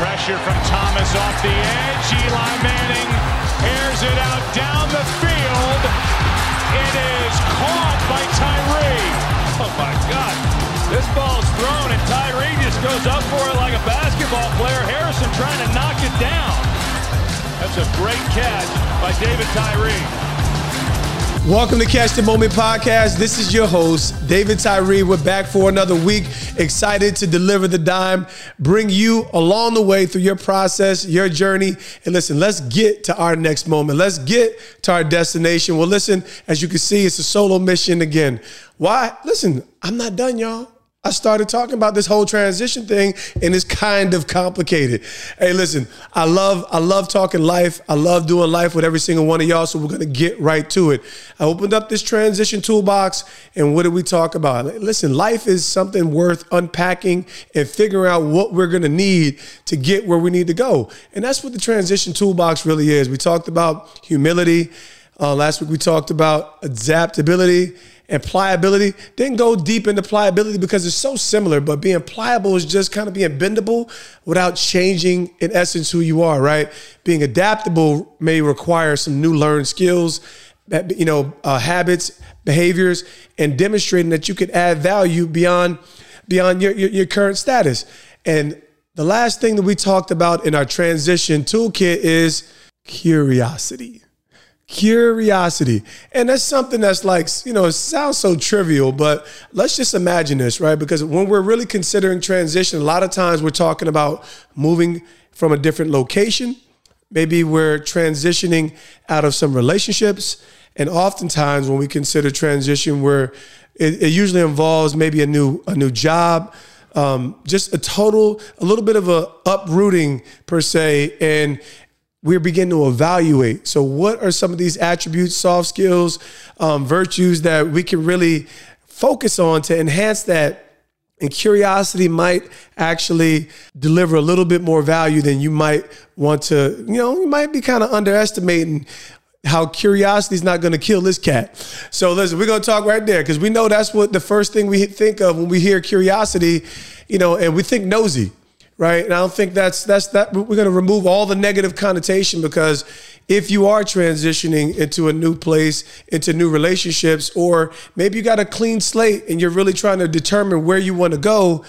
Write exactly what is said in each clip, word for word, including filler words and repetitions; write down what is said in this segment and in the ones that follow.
Pressure from Thomas off the edge. Eli Manning airs it out down the field. It is caught by Tyree. Oh, my God. This ball's thrown, and Tyree just goes up for it like a basketball player. Harrison trying to knock it down. That's a great catch by David Tyree. Welcome to Catch the Moment Podcast. This is your host, David Tyree. We're back for another week. Excited to deliver the dime, bring you along the way through your process, your journey. And listen, let's get to our next moment. Let's get to our destination. Well, listen, as you can see, it's a solo mission again. Why? Listen, I'm not done, y'all. I started talking about this whole transition thing, and it's kind of complicated. Hey, listen, I love I love talking life. I love doing life with every single one of y'all, so we're going to get right to it. I opened up this transition toolbox, and what did we talk about? Listen, life is something worth unpacking and figuring out what we're going to need to get where we need to go. And that's what the transition toolbox really is. We talked about humility. Uh, last week, we talked about adaptability and pliability. Didn't go deep into pliability because it's so similar, but being pliable is just kind of being bendable without changing, in essence, who you are, right? Being adaptable may require some new learned skills, you know, uh, habits, behaviors, and demonstrating that you can add value beyond, beyond your, your, your current status. And the last thing that we talked about in our transition toolkit is curiosity. Curiosity. And that's something that's like, you know, it sounds so trivial, but let's just imagine this, right? Because when we're really considering transition, a lot of times we're talking about moving from a different location. Maybe we're transitioning out of some relationships. And oftentimes when we consider transition, we're, it, it usually involves maybe a new, a new job, um, just a total, a little bit of a uprooting per se. And we begin to evaluate. So what are some of these attributes, soft skills, um, virtues that we can really focus on to enhance that? And curiosity might actually deliver a little bit more value than you might want to, you know, you might be kind of underestimating how curiosity is not going to kill this cat. So listen, we're going to talk right there because we know that's what the first thing we think of when we hear curiosity, you know, and we think nosy. Right. And I don't think that's that's that we're going to remove all the negative connotation, because if you are transitioning into a new place, into new relationships, or maybe you got a clean slate and you're really trying to determine where you want to go,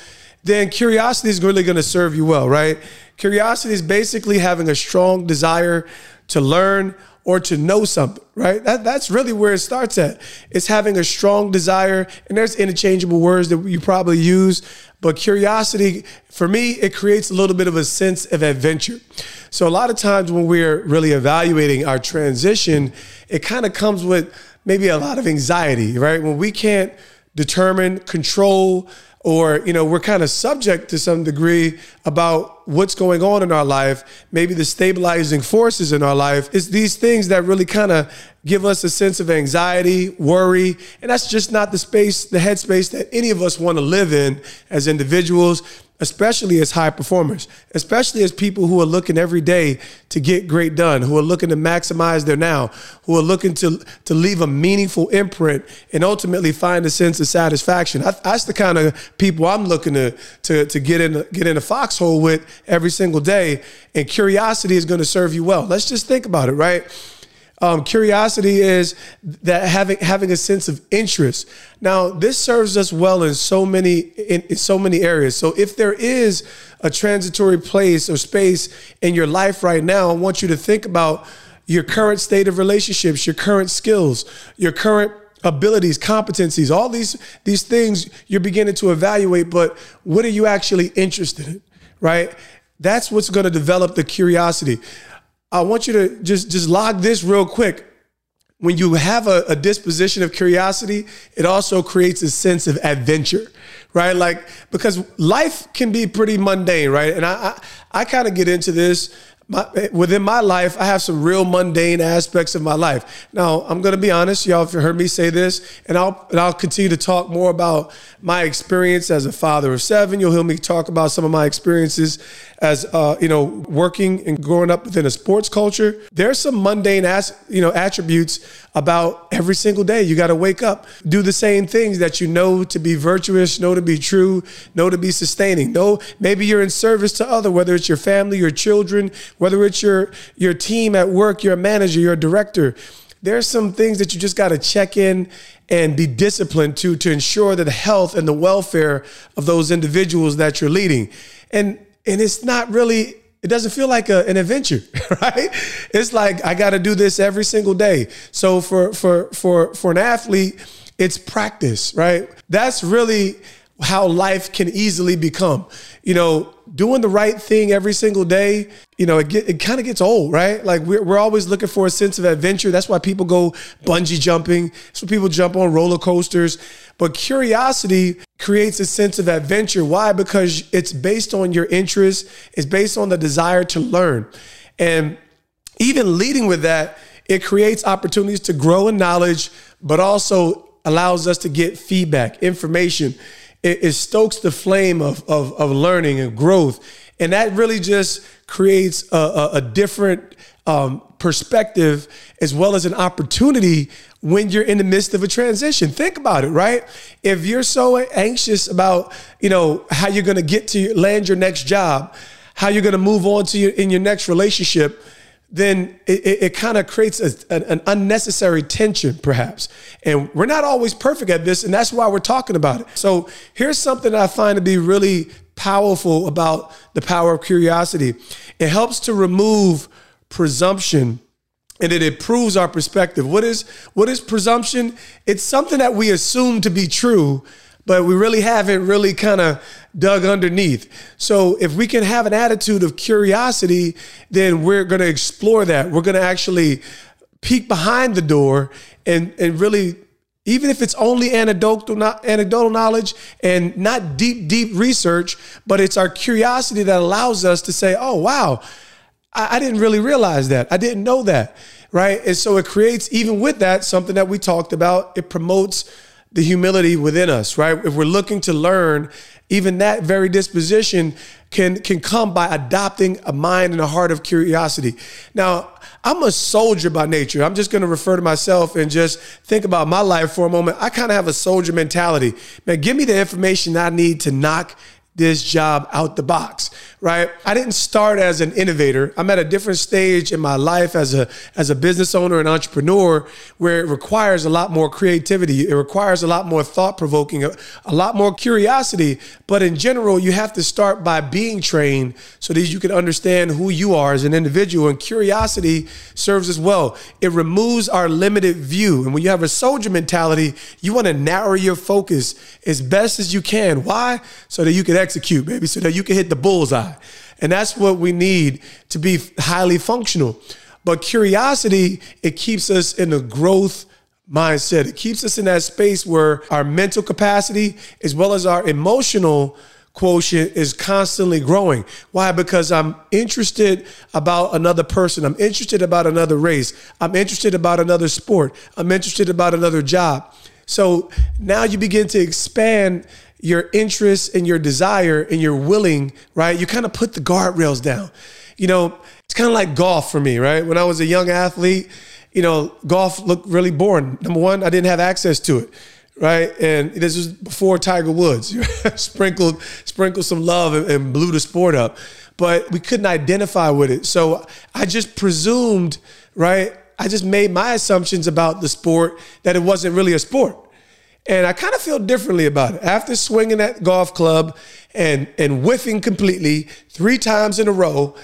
then curiosity is really going to serve you well. Right. Curiosity is basically having a strong desire to learn or to know something. Right. That, that's really where it starts at. It's having a strong desire. And there's interchangeable words that you probably use. But curiosity, for me, it creates a little bit of a sense of adventure. So a lot of times when we're really evaluating our transition, it kind of comes with maybe a lot of anxiety, right? When we can't determine, control, or, you know, we're kind of subject to some degree about what's going on in our life, maybe the stabilizing forces in our life. It's these things that really kind of give us a sense of anxiety, worry, and that's just not the space, the headspace that any of us want to live in as individuals, especially as high performers, especially as people who are looking every day to get great done, who are looking to maximize their now, who are looking to, to leave a meaningful imprint and ultimately find a sense of satisfaction. I, that's the kind of people I'm looking to, to, to get in, get in a foxhole with every single day. And curiosity is going to serve you well. Let's just think about it, right? Um, curiosity is that having having a sense of interest. Now, this serves us well in so many in, in so many areas. So if there is a transitory place or space in your life right now, I want you to think about your current state of relationships, your current skills, your current abilities, competencies, all these these things you're beginning to evaluate. But what are you actually interested in, right? That's what's going to develop the curiosity. I want you to just, just log this real quick. When you have a, a disposition of curiosity, it also creates a sense of adventure, right? Like, because life can be pretty mundane, right? And I I, I kind of get into this. my, within my life, I have some real mundane aspects of my life. Now, I'm going to be honest, y'all, if you heard me say this, and I'll, and I'll continue to talk more about my experience as a father of seven. You'll hear me talk about some of my experiences as, uh, you know, working and growing up within a sports culture. There's some mundane as, you know, attributes about every single day. You got to wake up, do the same things that you know to be virtuous, know to be true, know to be sustaining. Know maybe you're in service to others, whether it's your family, your children, whether it's your, your team at work, your manager, your director. There's some things that you just got to check in and be disciplined to, to ensure that the health and the welfare of those individuals that you're leading. And, and it's not really, it doesn't feel like a, an adventure, right? It's like, I got to do this every single day. So for, for, for, for an athlete, it's practice, right? That's really how life can easily become, you know, doing the right thing every single day. You know, it, get, it kind of gets old, right? Like we're, we're always looking for a sense of adventure. That's why people go bungee jumping. So people jump on roller coasters, but curiosity creates a sense of adventure. Why? Because it's based on your interest. It's based on the desire to learn. And even leading with that, it creates opportunities to grow in knowledge, but also allows us to get feedback, information. It, it stokes the flame of, of, of learning and growth. And that really just creates a, a, a different um, perspective as well as an opportunity when you're in the midst of a transition. Think about it, right? If you're so anxious about, you know, how you're going to get to land your next job, how you're going to move on to your, in your next relationship, then it, it, it kind of creates a, an, an unnecessary tension, perhaps. And we're not always perfect at this, and that's why we're talking about it. So here's something that I find to be really powerful about the power of curiosity. It helps to remove presumption, and it improves our perspective. What is, what is presumption? It's something that we assume to be true, but we really haven't really kind of dug underneath. So if we can have an attitude of curiosity, then we're going to explore that. We're going to actually peek behind the door and, and really, even if it's only anecdotal, not anecdotal knowledge and not deep, deep research, but it's our curiosity that allows us to say, oh, wow, I, I didn't really realize that. I didn't know that. Right. And so it creates, even with that, something that we talked about. It promotes the humility within us, right? If we're looking to learn, even that very disposition can, can come by adopting a mind and a heart of curiosity. Now, I'm a soldier by nature. I'm just going to refer to myself and just think about my life for a moment. I kind of have a soldier mentality. Man, give me the information I need to knock this job out the box, right? I didn't start as an innovator. I'm at a different stage in my life as a, as a business owner and entrepreneur where it requires a lot more creativity. It requires a lot more thought provoking, a, a lot more curiosity. But in general, you have to start by being trained so that you can understand who you are as an individual, and curiosity serves as well. It removes our limited view. And when you have a soldier mentality, you want to narrow your focus as best as you can. Why? So that you can execute, baby, so that you can hit the bullseye. And that's what we need to be highly functional. But curiosity, it keeps us in the growth mindset. It keeps us in that space where our mental capacity as well as our emotional quotient is constantly growing. Why? Because I'm interested about another person. I'm interested about another race. I'm interested about another sport. I'm interested about another job. So now you begin to expand your interest and your desire and your willing, right? You kind of put the guardrails down. You know, it's kind of like golf for me, right? When I was a young athlete, you know, golf looked really boring. Number one, I didn't have access to it, right? And this was before Tiger Woods sprinkled, sprinkled some love and, and blew the sport up, but we couldn't identify with it. So I just presumed, right? I just made my assumptions about the sport that it wasn't really a sport. And I kind of feel differently about it. After swinging that golf club and, and whiffing completely three times in a row,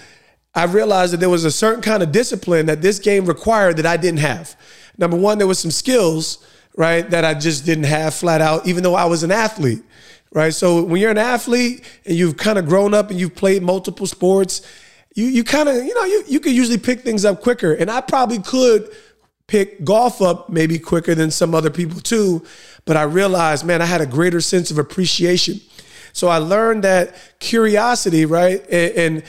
I realized that there was a certain kind of discipline that this game required that I didn't have. Number one, there was some skills, right, that I just didn't have flat out, even though I was an athlete, right? So when you're an athlete and you've kind of grown up and you've played multiple sports, you, you kind of, you know, you, you can usually pick things up quicker. And I probably could pick golf up maybe quicker than some other people too. But I realized, man, I had a greater sense of appreciation. So I learned that curiosity, right? And, and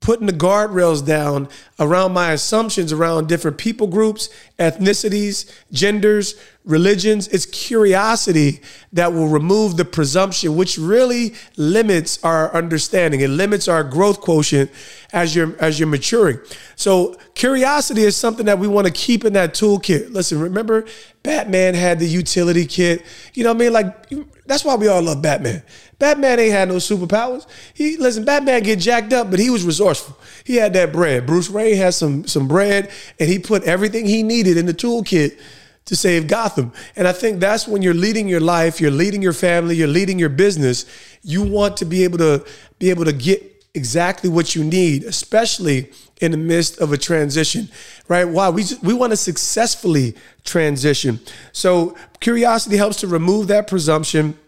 putting the guardrails down around my assumptions around different people groups, ethnicities, genders, religions. It's curiosity that will remove the presumption, which really limits our understanding. It limits our growth quotient as you're, as you're maturing. So curiosity is something that we want to keep in that toolkit. Listen, remember Batman had the utility kit. You know what I mean? Like, that's why we all love Batman. Batman ain't had no superpowers. He, listen, Batman get jacked up, but he was resourceful. He had that bread. Bruce Wayne had some, some bread, and he put everything he needed in the toolkit to save Gotham. And I think that's when you're leading your life, you're leading your family, you're leading your business. You want to be able to be able to get exactly what you need, especially in the midst of a transition, right? Why? We, we want to successfully transition. So curiosity helps to remove that presumption,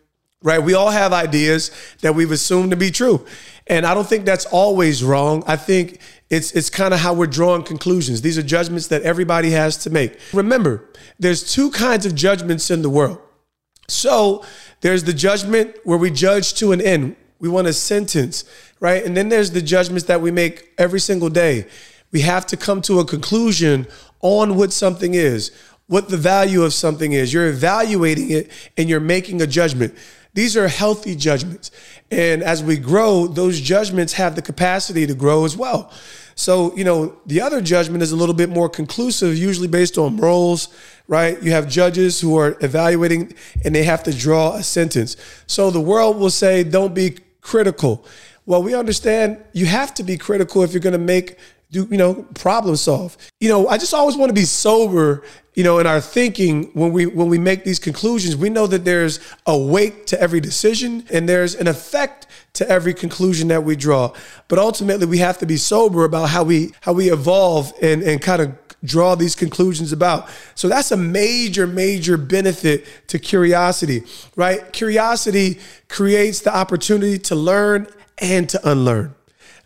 right? We all have ideas that we've assumed to be true. And I don't think that's always wrong. I think it's, it's kind of how we're drawing conclusions. These are judgments that everybody has to make. Remember, there's two kinds of judgments in the world. So there's the judgment where we judge to an end. We want a sentence, right? And then there's the judgments that we make every single day. We have to come to a conclusion on what something is, what the value of something is. You're evaluating it and you're making a judgment. These are healthy judgments. And as we grow, those judgments have the capacity to grow as well. So, you know, the other judgment is a little bit more conclusive, usually based on morals, right? You have judges who are evaluating and they have to draw a sentence. So the world will say, don't be critical. Well, we understand you have to be critical if you're going to make, do, you know, problem solve. You know, I just always want to be sober, you know, in our thinking when we when we make these conclusions. We know that there's a weight to every decision and there's an effect to every conclusion that we draw. But ultimately, we have to be sober about how we how we evolve and and kind of draw these conclusions about. So that's a major, major benefit to curiosity, right? Curiosity creates the opportunity to learn and to unlearn.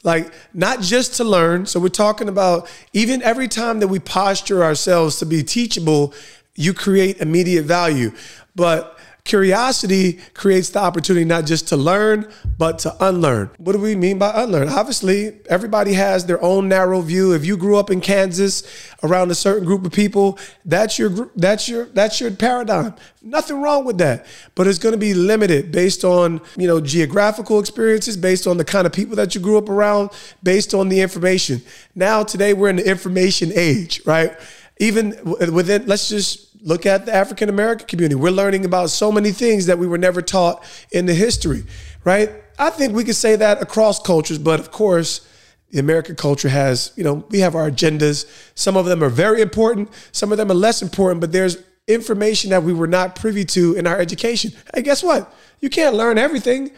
Like, not just to learn. So we're talking about even every time that we posture ourselves to be teachable, you create immediate value. But curiosity creates the opportunity not just to learn, but to unlearn. What do we mean by unlearn? Obviously, everybody has their own narrow view. If you grew up in Kansas around a certain group of people, that's your, that's your, that's your paradigm. Nothing wrong with that, but it's going to be limited based on, you know, geographical experiences, based on the kind of people that you grew up around, based on the information. Now, today we're in the information age, right? Even within, let's just look at the African-American community. We're learning about so many things that we were never taught in the history, right? I think we could say that across cultures, but of course, the American culture has, you know, we have our agendas. Some of them are very important. Some of them are less important, but there's information that we were not privy to in our education. And guess what? You can't learn everything.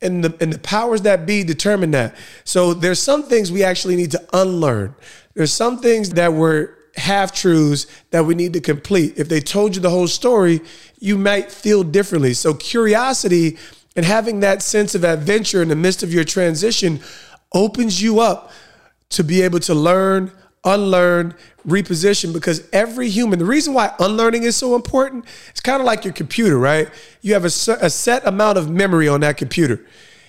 And the, and the powers that be determine that. So there's some things we actually need to unlearn. There's some things that were half-truths that we need to complete. If they told you the whole story, you might feel differently. So curiosity and having that sense of adventure in the midst of your transition opens you up to be able to learn, unlearn, reposition, because every human, the reason why unlearning is so important, it's kind of like your computer, right? You have a, a set amount of memory on that computer.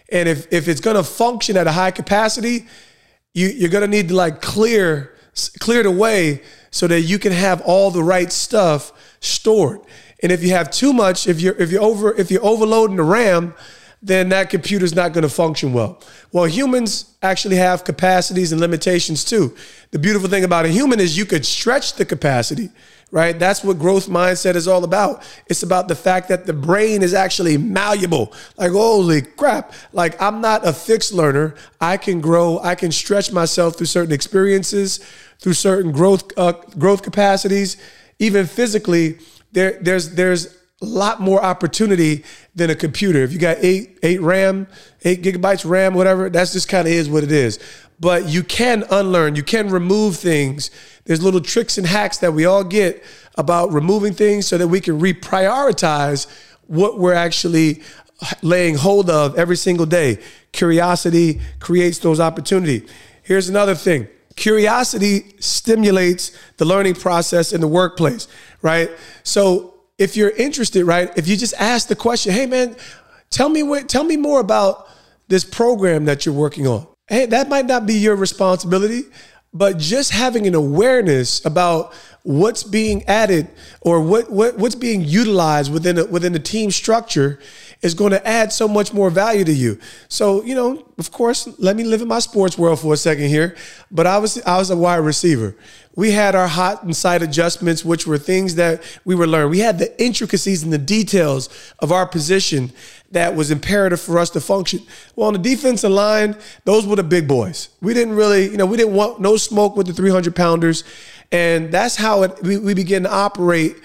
And if, if it's going to function at a high capacity, you, you're going to need to like clear cleared away so that you can have all the right stuff stored. And if you have too much, if you're if you're over if you're overloading the RAM, then that computer's not going to function well. Well, humans actually have capacities and limitations too. The beautiful thing about a human is you could stretch the capacity, right? That's what growth mindset is all about. It's about the fact that the brain is actually malleable. Like, holy crap. Like, I'm not a fixed learner. I can grow. I can stretch myself through certain experiences, through certain growth uh, growth capacities, even physically. There, there's there's a lot more opportunity than a computer. If you got eight eight RAM, eight gigabytes RAM, whatever, that's just kind of is what it is. But you can unlearn. You can remove things. There's little tricks and hacks that we all get about removing things so that we can reprioritize what we're actually laying hold of every single day. Curiosity creates those opportunities. Here's another thing. Curiosity stimulates the learning process in the workplace, right? So if you're interested, right, if you just ask the question, hey, man, tell me what, tell me more about this program that you're working on. hey, that might not be your responsibility, but just having an awareness about what's being added or what, what what's being utilized within a, within the team structure is going to add so much more value to you. So, you know, of course, let me live in my sports world for a second here, but I was I was a wide receiver. We had our hot and sight adjustments, which were things that we were learning. We had the intricacies and the details of our position that was imperative for us to function. Well, on the defensive line, those were the big boys. We didn't really, you know, we didn't want no smoke with the three hundred pounders. And that's how it, we, we begin to operate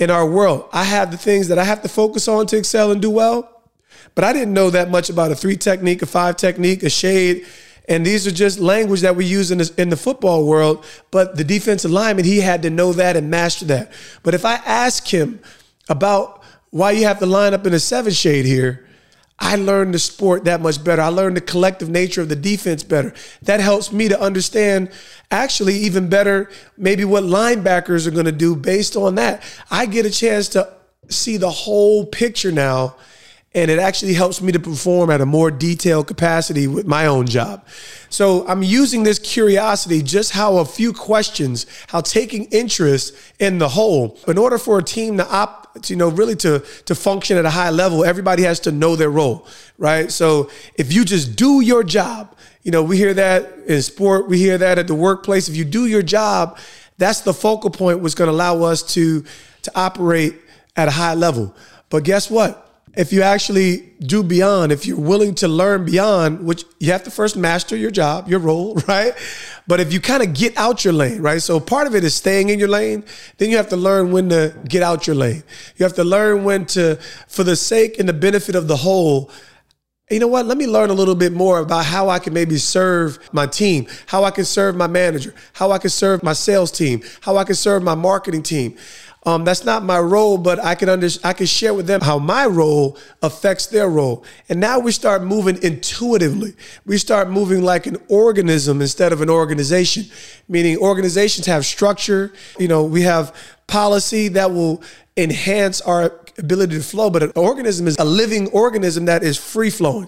in our world. I have the things that I have to focus on to excel and do well, but I didn't know that much about a three technique, a five technique, a shade. And these are just language that we use in, this, in the football world, but the defensive lineman, he had to know that and master that. But if I ask him about why you have to line up in a seven shade here, I learned the sport that much better. I learned the collective nature of the defense better. That helps me to understand actually even better maybe what linebackers are going to do based on that. I get a chance to see the whole picture now, and it actually helps me to perform at a more detailed capacity with my own job. So I'm using this curiosity, just how a few questions, how taking interest in the whole. In order for a team to opt, you know, really to, to function at a high level, everybody has to know their role, right? So if you just do your job, you know, we hear that in sport, we hear that at the workplace. If you do your job, that's the focal point what's going to allow us to, to operate at a high level. But guess what? If you actually do beyond, if you're willing to learn beyond, which you have to first master your job, your role, right? But if you kind of get out your lane, right? So part of it is staying in your lane. Then you have to learn when to get out your lane. You have to learn when to, for the sake and the benefit of the whole, you know what? Let me learn a little bit more about how I can maybe serve my team, how I can serve my manager, how I can serve my sales team, how I can serve my marketing team. Um, that's not my role, but I can under, I can share with them how my role affects their role. And now we start moving intuitively. We start moving like an organism instead of an organization, meaning organizations have structure. You know, we have policy that will enhance our ability to flow, but an organism is a living organism that is free flowing,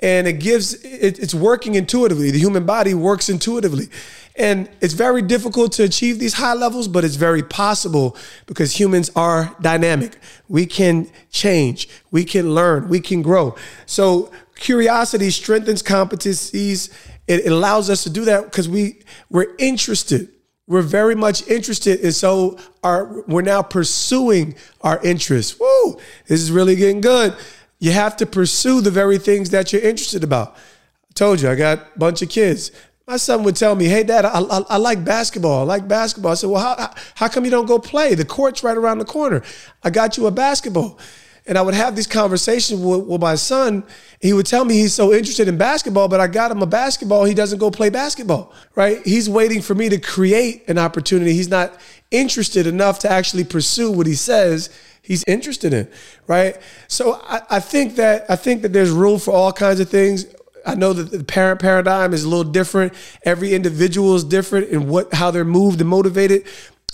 and it gives, it, it's working intuitively. The human body works intuitively, and it's very difficult to achieve these high levels, but it's very possible because humans are dynamic. We can change, we can learn, we can grow. So curiosity strengthens competencies. It, it allows us to do that because we we're interested. We're very much interested, and so our, we're now pursuing our interests. Woo, this is really getting good. You have to pursue the very things that you're interested about. I told you, I got a bunch of kids. My son would tell me, hey, Dad, I, I, I like basketball. I like basketball. I said, well, how, how come you don't go play? The court's right around the corner. I got you a basketball. And I would have these conversations with, with my son. He would tell me he's so interested in basketball, but I got him a basketball. He doesn't go play basketball, right? He's waiting for me to create an opportunity. He's not interested enough to actually pursue what he says he's interested in, right? So I, I think that I think that there's room for all kinds of things. I know that the parent paradigm is a little different. Every individual is different in what how they're moved and motivated.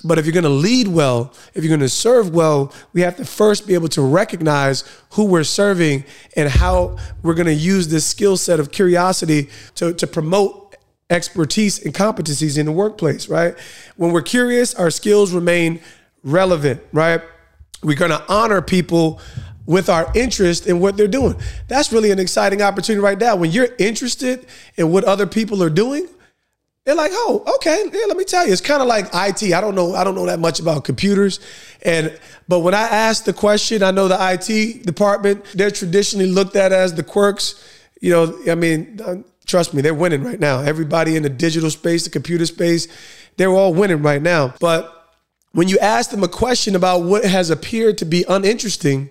But if you're going to lead well, if you're going to serve well, we have to first be able to recognize who we're serving and how we're going to use this skill set of curiosity to, to promote expertise and competencies in the workplace, right? When we're curious, our skills remain relevant, right? We're going to honor people with our interest in what they're doing. That's really an exciting opportunity right now. When you're interested in what other people are doing, they're like, oh, okay, yeah, let me tell you. It's kind of like I T. I don't know, I don't know that much about computers. And but when I ask the question, I know the I T department, they're traditionally looked at as the quirks. You know, I mean, trust me, they're winning right now. Everybody in the digital space, the computer space, they're all winning right now. But when you ask them a question about what has appeared to be uninteresting,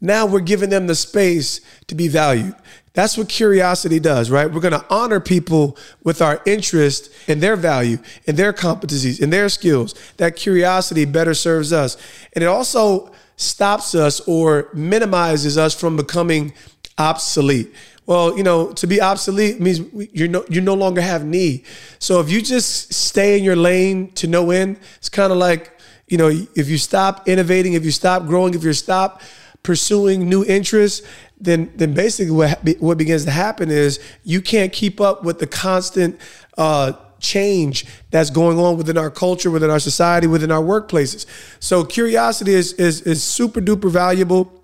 now we're giving them the space to be valued. That's what curiosity does, right? We're going to honor people with our interest and their value and their competencies and their skills. That curiosity better serves us. And it also stops us or minimizes us from becoming obsolete. Well, you know, to be obsolete means you're no, you no longer have need. So if you just stay in your lane to no end, it's kind of like, you know, if you stop innovating, if you stop growing, if you stop pursuing new interests, then then basically what what begins to happen is you can't keep up with the constant uh, change that's going on within our culture, within our society, within our workplaces. So curiosity is is, is super duper valuable.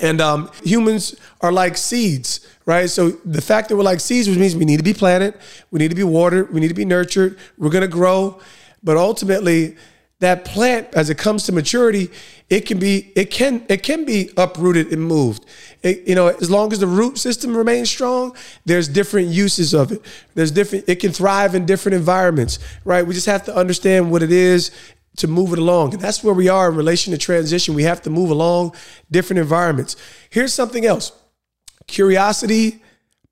And um, humans are like seeds, right? So the fact that we're like seeds, which means we need to be planted, we need to be watered, we need to be nurtured, we're gonna grow. But ultimately, that plant, as it comes to maturity, it can be it can it can be uprooted and moved. It, you know, as long as the root system remains strong, there's different uses of it. There's different. It can thrive in different environments, right? We just have to understand what it is to move it along. And that's where we are in relation to transition. We have to move along different environments. Here's something else: curiosity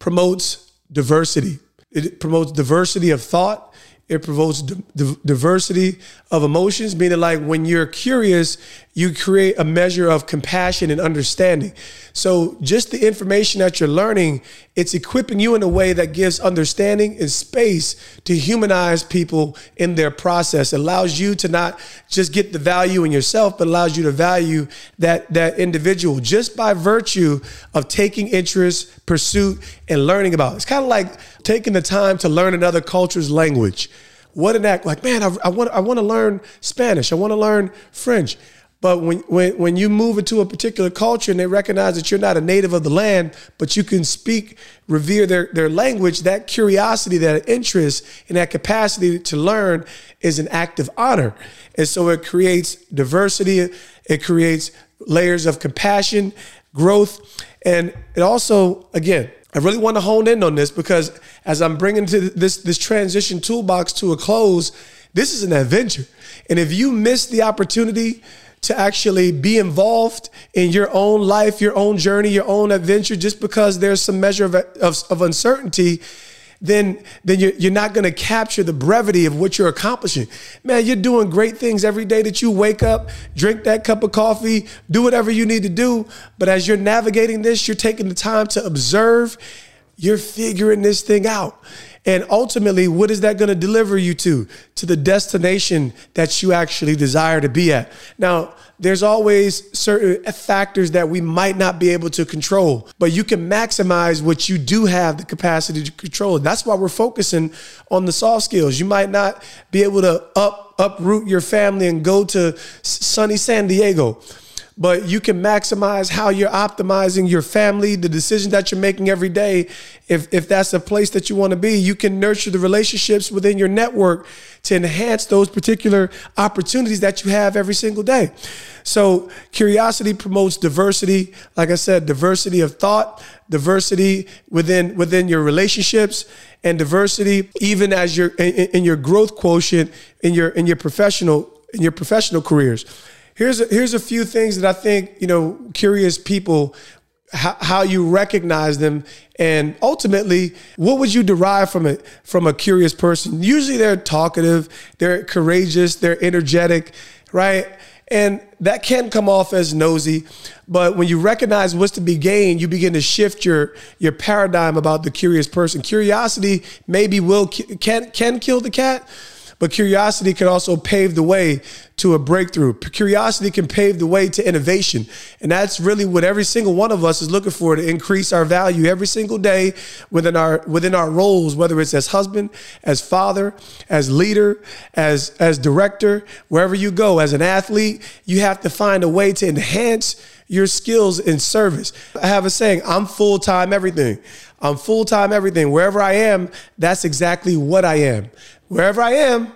promotes diversity. It promotes diversity of thought. It promotes diversity of emotions, meaning like when you're curious, you create a measure of compassion and understanding. So just the information that you're learning, it's equipping you in a way that gives understanding and space to humanize people in their process. It allows you to not just get the value in yourself, but allows you to value that, that individual just by virtue of taking interest, pursuit, and learning about it. It's kind of like taking the time to learn another culture's language. What an act! Like, man, I, I want I want to learn Spanish. I want to learn French. But when, when when you move into a particular culture and they recognize that you're not a native of the land, but you can speak, revere their their language, that curiosity, that interest, and that capacity to learn is an act of honor. And so it creates diversity. It creates layers of compassion, growth, and it also, again, I really want to hone in on this because as I'm bringing to this, this transition toolbox to a close, this is an adventure. And if you miss the opportunity to actually be involved in your own life, your own journey, your own adventure, just because there's some measure of, of, of uncertainty, then then you're, you're not going to capture the brevity of what you're accomplishing. Man, you're doing great things every day that you wake up, drink that cup of coffee, do whatever you need to do. But as you're navigating this, you're taking the time to observe, you're figuring this thing out. And ultimately, what is that going to deliver you to? To the destination that you actually desire to be at. Now, there's always certain factors that we might not be able to control, but you can maximize what you do have the capacity to control. That's why we're focusing on the soft skills. You might not be able to up, uproot your family and go to sunny San Diego, but you can maximize how you're optimizing your family, the decisions that you're making every day. If, if that's a place that you want to be, you can nurture the relationships within your network to enhance those particular opportunities that you have every single day. So curiosity promotes diversity. Like I said, diversity of thought, diversity within within your relationships, and diversity even as your in, in your growth quotient in your in your professional in your professional careers. Here's a, here's a few things that I think, you know, curious people, how, how you recognize them, and ultimately, what would you derive from it, from a curious person? Usually they're talkative, they're courageous, they're energetic, right? And that can come off as nosy, but when you recognize what's to be gained, you begin to shift your your paradigm about the curious person. Curiosity maybe will can can kill the cat, but curiosity can also pave the way to a breakthrough. Curiosity can pave the way to innovation. And that's really what every single one of us is looking for, to increase our value every single day within our within our roles, whether it's as husband, as father, as leader, as, as director, wherever you go. As an athlete, you have to find a way to enhance your skills in service. I have a saying, I'm full-time everything. I'm full-time everything. Wherever I am, that's exactly what I am. Wherever I am,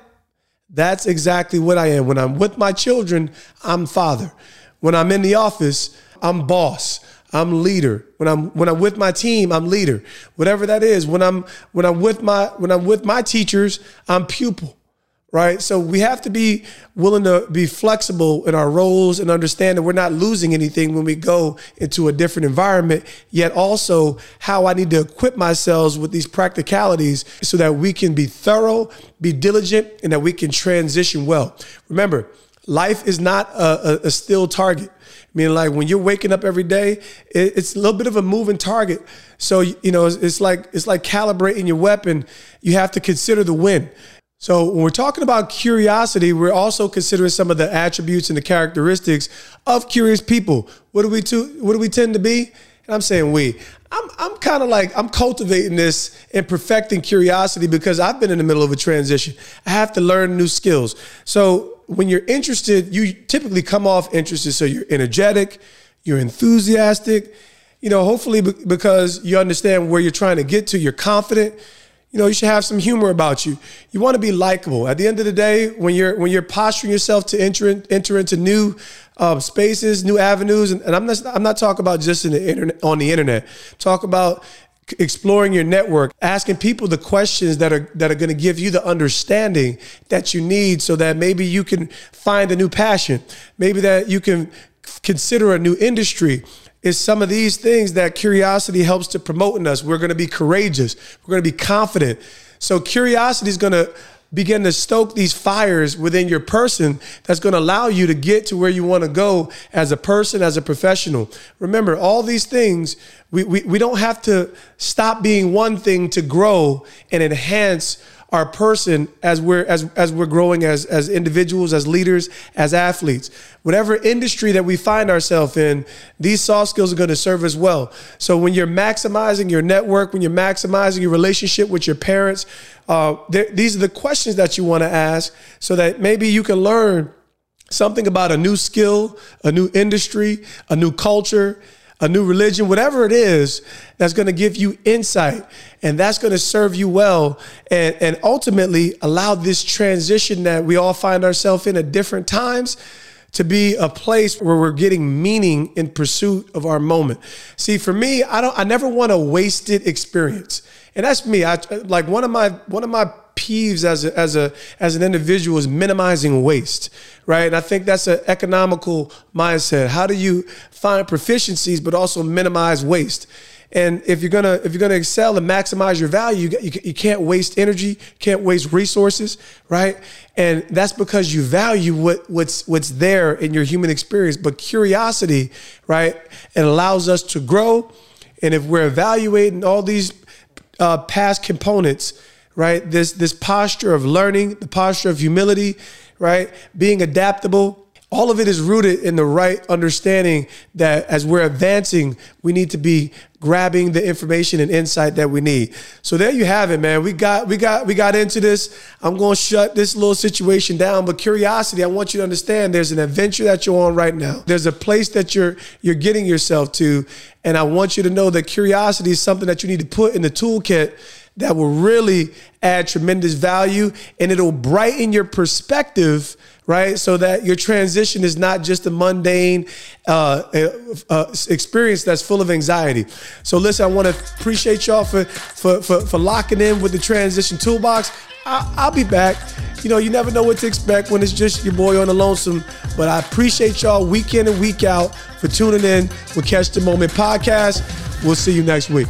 that's exactly what I am. When I'm with my children, I'm father. When I'm in the office, I'm boss. I'm leader. When I'm when I'm with my team, I'm leader. Whatever that is. When I'm when I'm with my when I'm with my teachers, I'm pupil. Right? So we have to be willing to be flexible in our roles and understand that we're not losing anything when we go into a different environment, yet also how I need to equip myself with these practicalities so that we can be thorough, be diligent, and that we can transition well. Remember, life is not a, a, a still target. I mean, like when you're waking up every day, it, it's a little bit of a moving target. So, you know, it's, it's like it's like calibrating your weapon. You have to consider the wind. So when we're talking about curiosity, we're also considering some of the attributes and the characteristics of curious people. What do we, to, what do we tend to be? and I'm saying we, I'm, I'm kind of like, I'm cultivating this and perfecting curiosity because I've been in the middle of a transition. I have to learn new skills. So when you're interested, you typically come off interested. So you're energetic, you're enthusiastic, you know, hopefully be because you understand where you're trying to get to, you're confident. You know, you should have some humor about you. You want to be likable. At the end of the day, when you're when you're posturing yourself to enter in, enter into new um, spaces, new avenues, and, and I'm not I'm not talking about just in the internet on the internet. Talk about exploring your network, asking people the questions that are that are going to give you the understanding that you need, so that maybe you can find a new passion, maybe that you can consider a new industry. Is some of these things that curiosity helps to promote in us. We're going to be courageous. We're going to be confident. So curiosity is going to begin to stoke these fires within your person that's going to allow you to get to where you want to go as a person, as a professional. Remember, all these things, we, we, we don't have to stop being one thing to grow and enhance our person as we're as as we're growing as as individuals, as leaders, as athletes. Whatever industry that we find ourselves in, these soft skills are going to serve us well. So when you're maximizing your network, when you're maximizing your relationship with your parents, uh, these are the questions that you want to ask, so that maybe you can learn something about a new skill, a new industry, a new culture, a new religion, whatever it is, that's going to give you insight, and that's going to serve you well, and, and ultimately allow this transition that we all find ourselves in at different times to be a place where we're getting meaning in pursuit of our moment. See, for me, I don't, I never want a wasted experience. And that's me. I like one of my, one of my peeves as a, as a, as an individual is minimizing waste, right? And I think that's an economical mindset. How do you find proficiencies, but also minimize waste? And if you're going to, if you're going to excel and maximize your value, you, you, you can't waste energy, can't waste resources, right? And that's because you value what, what's, what's there in your human experience, but curiosity, right? It allows us to grow. And if we're evaluating all these uh, past components, right? This, this posture of learning, the posture of humility, right? Being adaptable, all of it is rooted in the right understanding that as we're advancing, we need to be grabbing the information and insight that we need. So there you have it, man. We got, we got, we got into this. I'm going to shut this little situation down, but curiosity, I want you to understand there's an adventure that you're on right now. There's a place that you're, you're getting yourself to. And I want you to know that curiosity is something that you need to put in the toolkit that will really add tremendous value, and it'll brighten your perspective, right? So that your transition is not just a mundane uh, uh, experience that's full of anxiety. So listen, I want to appreciate y'all for, for, for, for locking in with the Transition Toolbox. I, I'll be back. You know, you never know what to expect when it's just your boy on the lonesome, but I appreciate y'all week in and week out for tuning in with Catch the Moment Podcast. We'll see you next week.